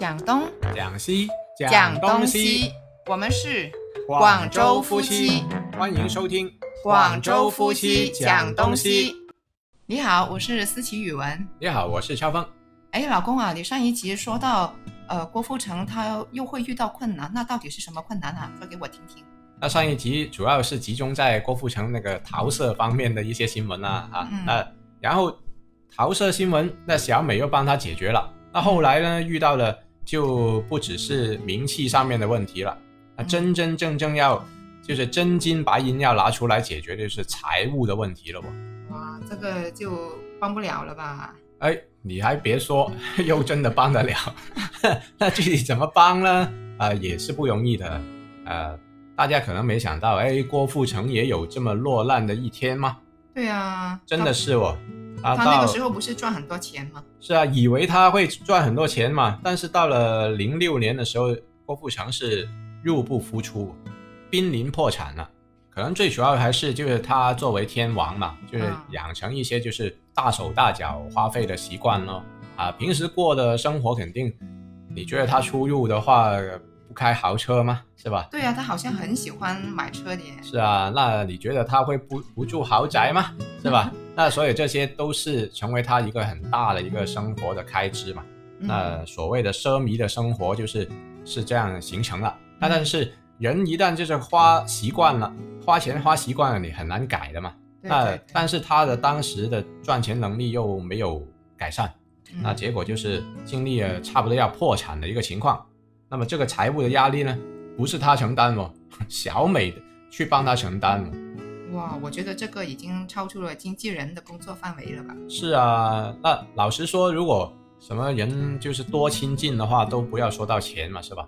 讲东讲西讲东西，我们是广州夫妻，欢迎收听广州夫妻讲东西。你好，我是思琪语文。你好，我是肖峰。哎，老公啊，你上一集说到郭富城他又会遇到困难，那到底是什么困难啊？说给我听听。那上一集主要是集中在郭富城那个桃色方面的一些新闻然后桃色新闻那小美又帮他解决了。那后来呢，遇到了就不只是名气上面的问题了，那真正要就是真金白银要拿出来解决的就是财务的问题了。哇，这个就帮不了了吧？哎，你还别说，又真的帮得了。那具体怎么帮呢？也是不容易的。大家可能没想到，哎，郭富城也有这么落难的一天吗？对啊，真的是哦。他那个时候不是赚很多钱吗？是啊，以为他会赚很多钱嘛，但是到了06年的时候，郭富城是入不敷出，濒临破产了。可能最主要还是就是他作为天王嘛，就是养成一些就是大手大脚花费的习惯咯。平时过的生活肯定，你觉得他出入的话不开豪车吗？是吧？对啊，他好像很喜欢买车的。是啊，那你觉得他会不住豪宅吗？是吧？那所以这些都是成为他一个很大的一个生活的开支嘛。那所谓的奢靡的生活就是这样形成了。那但是人一旦就是花习惯了，花钱花习惯了，你很难改的嘛。那但是他的当时的赚钱能力又没有改善，那结果就是经历了差不多要破产的一个情况。那么这个财务的压力呢，不是他承担哦，小美去帮他承担哦。哇，我觉得这个已经超出了经纪人的工作范围了吧？是啊，那老实说，如果什么人就是多亲近的话，都不要说到钱嘛，是吧？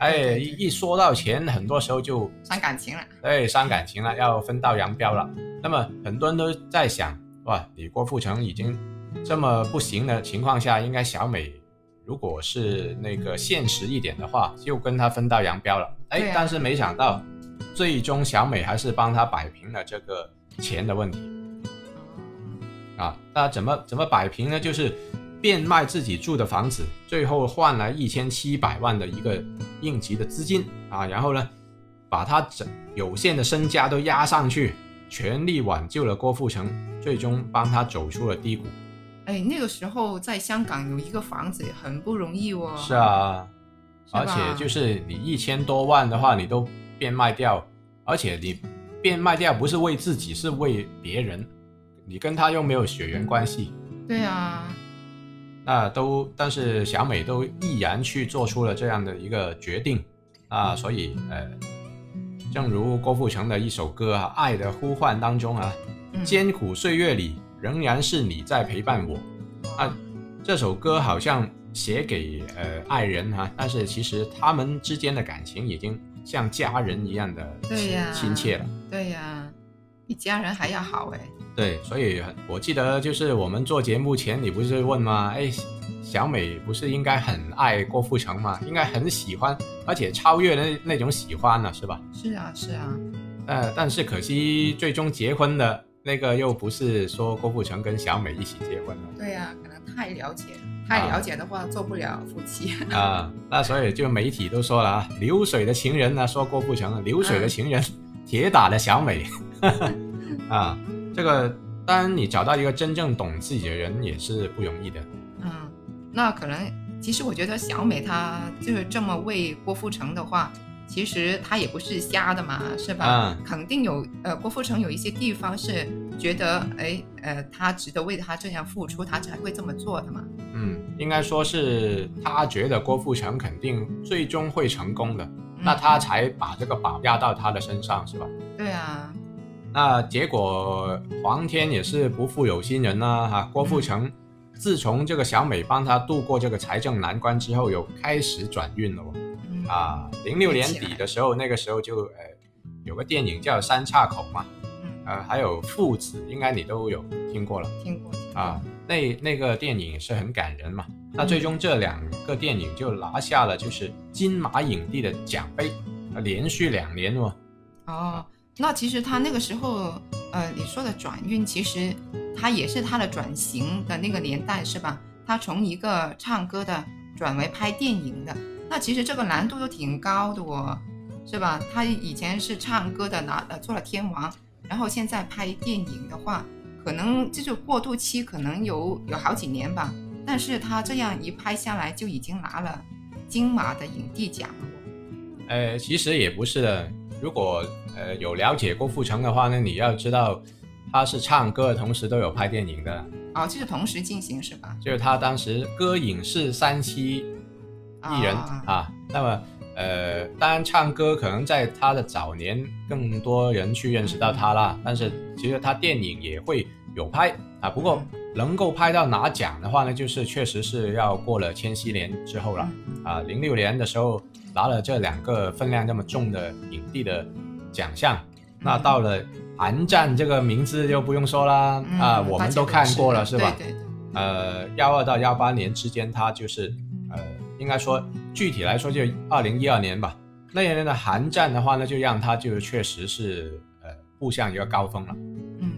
对，一说到钱，很多时候就伤感情了。对，伤感情了，要分道扬镳了。那么很多人都在想，哇，你郭富城已经这么不行的情况下，应该小美。如果是那个现实一点的话，就跟他分道扬镳了。哎，但是没想到，最终小美还是帮他摆平了这个钱的问题。那怎么摆平呢？就是变卖自己住的房子，最后换来1700万的一个应急的资金啊。然后呢，把他有限的身家都压上去，全力挽救了郭富城，最终帮他走出了低谷。哎，那个时候在香港有一个房子很不容易哦。是啊，而且就是你1000多万的话，你都变卖掉，而且你变卖掉不是为自己，是为别人，你跟他又没有血缘关系。对啊，但是小美都毅然去做出了这样的一个决定啊。所以正如郭富城的一首歌《爱的呼唤》当中啊，艰苦岁月里仍然是你在陪伴我。这首歌好像写给爱人啊，但是其实他们之间的感情已经像家人一样的亲切了。对呀，比家人还要好哎。对，所以我记得就是我们做节目前，你不是问吗？哎，小美不是应该很爱郭富城吗？应该很喜欢，而且超越了那种喜欢了，是吧？是啊，是啊。但是可惜最终结婚的。那个又不是说郭富城跟小美一起结婚了。对啊，可能太了解了，太了解的话做不了夫妻。那所以就媒体都说了啊，流水的情人啊，说郭富城流水的情人，铁打的小美。这个当然你找到一个真正懂自己的人也是不容易的。那可能其实我觉得小美她就是这么为郭富城的话。其实他也不是瞎的嘛，是吧？肯定有郭富城有一些地方是觉得他值得为他这样付出，他才会这么做的嘛。应该说是他觉得郭富城肯定最终会成功的，那他才把这个把压到他的身上，是吧？对啊。那结果皇天也是不负有心人郭富城自从这个小美帮他度过这个财政难关之后，有开始转运了哦。06年底的时候，那个时候就有个电影叫《三岔口》嘛，还有《父子》，应该你都有听过了。听过啊，那个电影是很感人嘛。那最终这2个电影就拿下了就是金马影帝的奖杯，连续2年哦。那其实他那个时候，你说的转运，其实他也是他的转型的那个年代，是吧？他从一个唱歌的。转为拍电影的，那其实这个难度都挺高的哦，是吧？他以前是唱歌的，做了天王，然后现在拍电影的话，可能这就过渡期，可能有好几年吧。但是他这样一拍下来，就已经拿了金马的影帝奖了。其实也不是的。如果有了解郭富城的话呢，你要知道他是唱歌同时都有拍电影的。哦，就是同时进行是吧？就是他当时歌影视三栖艺人啊。那么当然唱歌可能在他的早年更多人去认识到他啦，但是其实他电影也会有拍啊。不过能够拍到拿奖的话呢，就是确实是要过了千禧年之后了啊。06年的时候拿了这两个分量这么重的影帝的奖项，那到了寒战这个名字就不用说啦啊，我们都看过了是吧？对对对。12到18年之间，他就是应该说具体来说就2012年吧。那一年的寒战的话呢，就让他就确实是步向一个高峰了。嗯，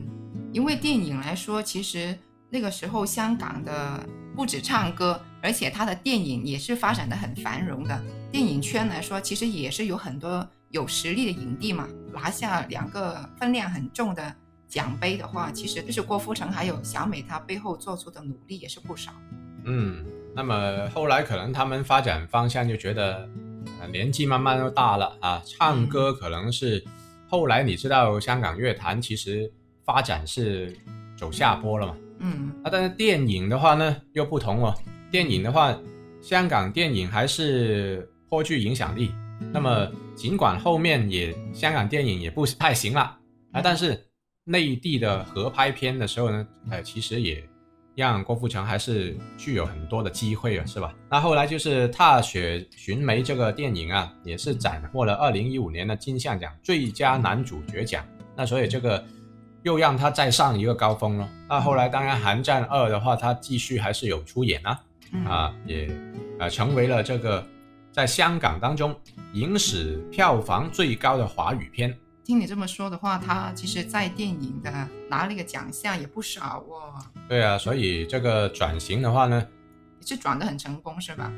因为电影来说，其实那个时候香港的不止唱歌，而且他的电影也是发展的很繁荣的。电影圈来说，其实也是有很多有实力的影帝嘛，拿下两个分量很重的奖杯的话，其实就是郭富城还有小美他背后做出的努力也是不少。嗯，那么后来可能他们发展方向就觉得年纪慢慢都大了啊，唱歌可能是后来你知道香港乐坛其实发展是走下坡了嘛。嗯，那但是电影的话呢又不同哦。电影的话，香港电影还是颇具影响力。那么尽管后面香港电影也不太行了啊，但是内地的合拍片的时候呢，其实也让郭富城还是具有很多的机会啊，是吧？那后来就是《踏雪寻梅》这个电影啊，也是斩获了2015年的金像奖最佳男主角奖。那所以这个又让他再上一个高峰了。那后来当然《寒战2》的话，他继续还是有出演啊，也成为了这个在香港当中影史票房最高的华语片。听你这么说的话，他其实在电影的拿了一个奖项也不少哦。对啊，所以这个转型的话呢，也是转得很成功是吧？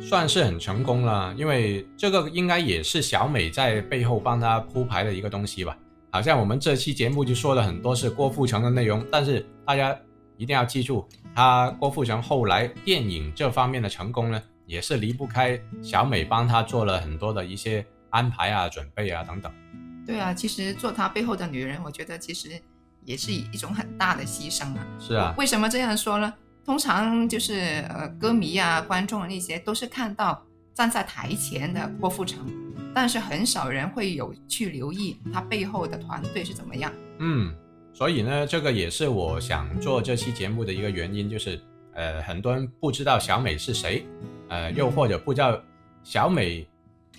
算是很成功了，因为这个应该也是小美在背后帮他铺排的一个东西吧。好像我们这期节目就说了很多是郭富城的内容，但是大家一定要记住，郭富城后来电影这方面的成功呢，也是离不开小美帮他做了很多的一些安排啊、准备啊等等。对啊，其实做他背后的女人，我觉得其实也是一种很大的牺牲啊。是啊。为什么这样说呢？通常就是歌迷啊、观众那些都是看到站在台前的郭富城，但是很少人会有去留意他背后的团队是怎么样。嗯，所以呢，这个也是我想做这期节目的一个原因，就是很多人不知道小美是谁，又或者不知道小美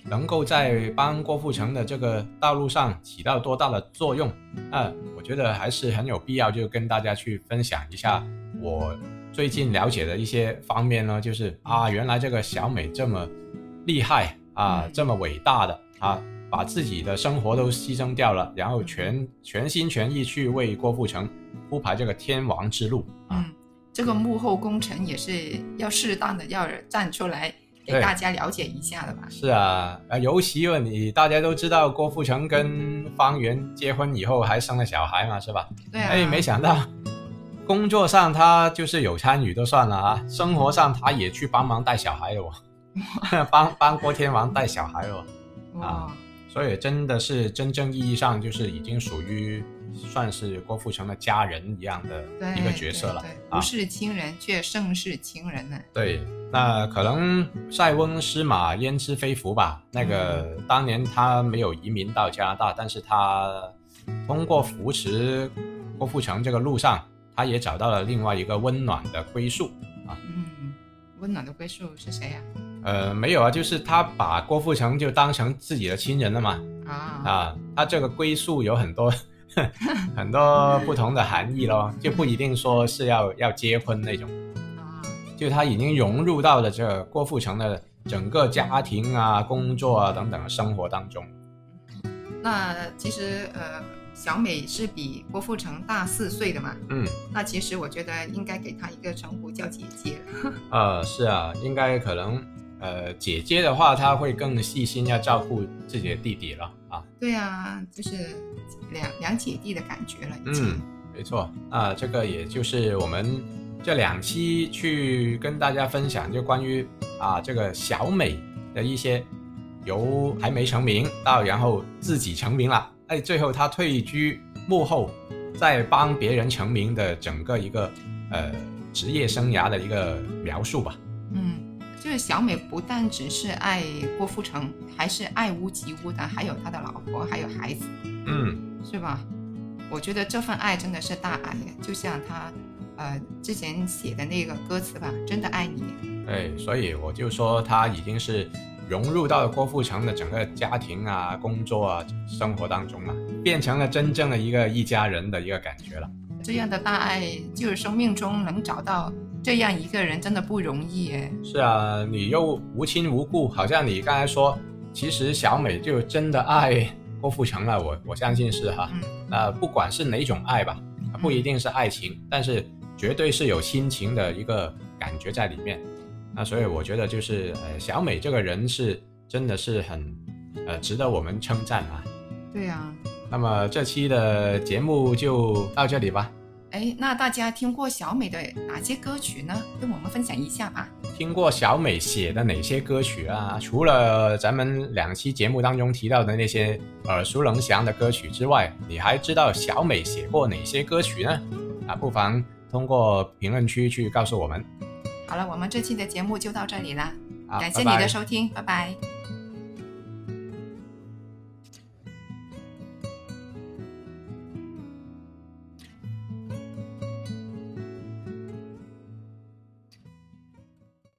能够在帮郭富城的这个道路上起到多大的作用。那我觉得还是很有必要就跟大家去分享一下我最近了解的一些方面呢，就是原来这个小美这么厉害啊，这么伟大的啊，把自己的生活都牺牲掉了，然后全心全意去为郭富城铺排这个天王之路啊。这个幕后功臣也是要适当的要站出来给大家了解一下的吧。是啊，尤其你大家都知道郭富城跟方圆结婚以后还生了小孩嘛，是吧？对啊。没想到工作上他就是有参与都算了啊，生活上他也去帮忙带小孩了哦，帮郭天王带小孩了哦。啊，所以真的是真正意义上就是已经属于算是郭富城的家人一样的一个角色了。对对对，不是亲人却胜似亲人呢。对，那可能塞翁失马焉知非福吧。那个当年他没有移民到加拿大，但是他通过扶持郭富城这个路上，他也找到了另外一个温暖的归宿啊。嗯，温暖的归宿是谁呀？没有啊，就是他把郭富城就当成自己的亲人了嘛。他这个归宿有很多很多不同的含义咯，就不一定说是要结婚那种，就他已经融入到了这个郭富城的整个家庭啊、工作啊等等的生活当中。那其实小美是比郭富城大4岁的嘛，嗯，那其实我觉得应该给她一个称呼叫姐姐。是啊，应该可能姐姐的话她会更细心要照顾自己的弟弟了啊。对啊，就是两姐弟的感觉了已经。嗯，没错。那这个也就是我们这2期去跟大家分享就关于这个小美的一些由还没成名到然后自己成名了，哎，最后他退居幕后再帮别人成名的整个一个职业生涯的一个描述吧。嗯，就是小美不但只是爱郭富城，还是爱屋及乌的，还有他的老婆还有孩子。嗯，是吧？我觉得这份爱真的是大爱，就像他之前写的那个歌词吧，真的爱你。对，所以我就说他已经是融入到了郭富城的整个家庭啊、工作啊、生活当中啊，变成了真正的一个一家人的一个感觉了。这样的大爱，就是生命中能找到这样一个人真的不容易耶。是啊，你又无亲无故，好像你刚才说，其实小美就真的爱郭富城了，我相信是哈。那不管是哪种爱吧，不一定是爱情，但是绝对是有亲情的一个感觉在里面。那所以我觉得就是小美这个人是真的是很值得我们称赞啊。对啊，那么这期的节目就到这里吧。哎，那大家听过小美的哪些歌曲呢？跟我们分享一下吧。听过小美写的哪些歌曲啊？除了咱们2期节目当中提到的那些耳熟能详的歌曲之外，你还知道小美写过哪些歌曲呢？不妨通过评论区去告诉我们。好了，我们这期的节目就到这里了，感谢你的收听，拜拜。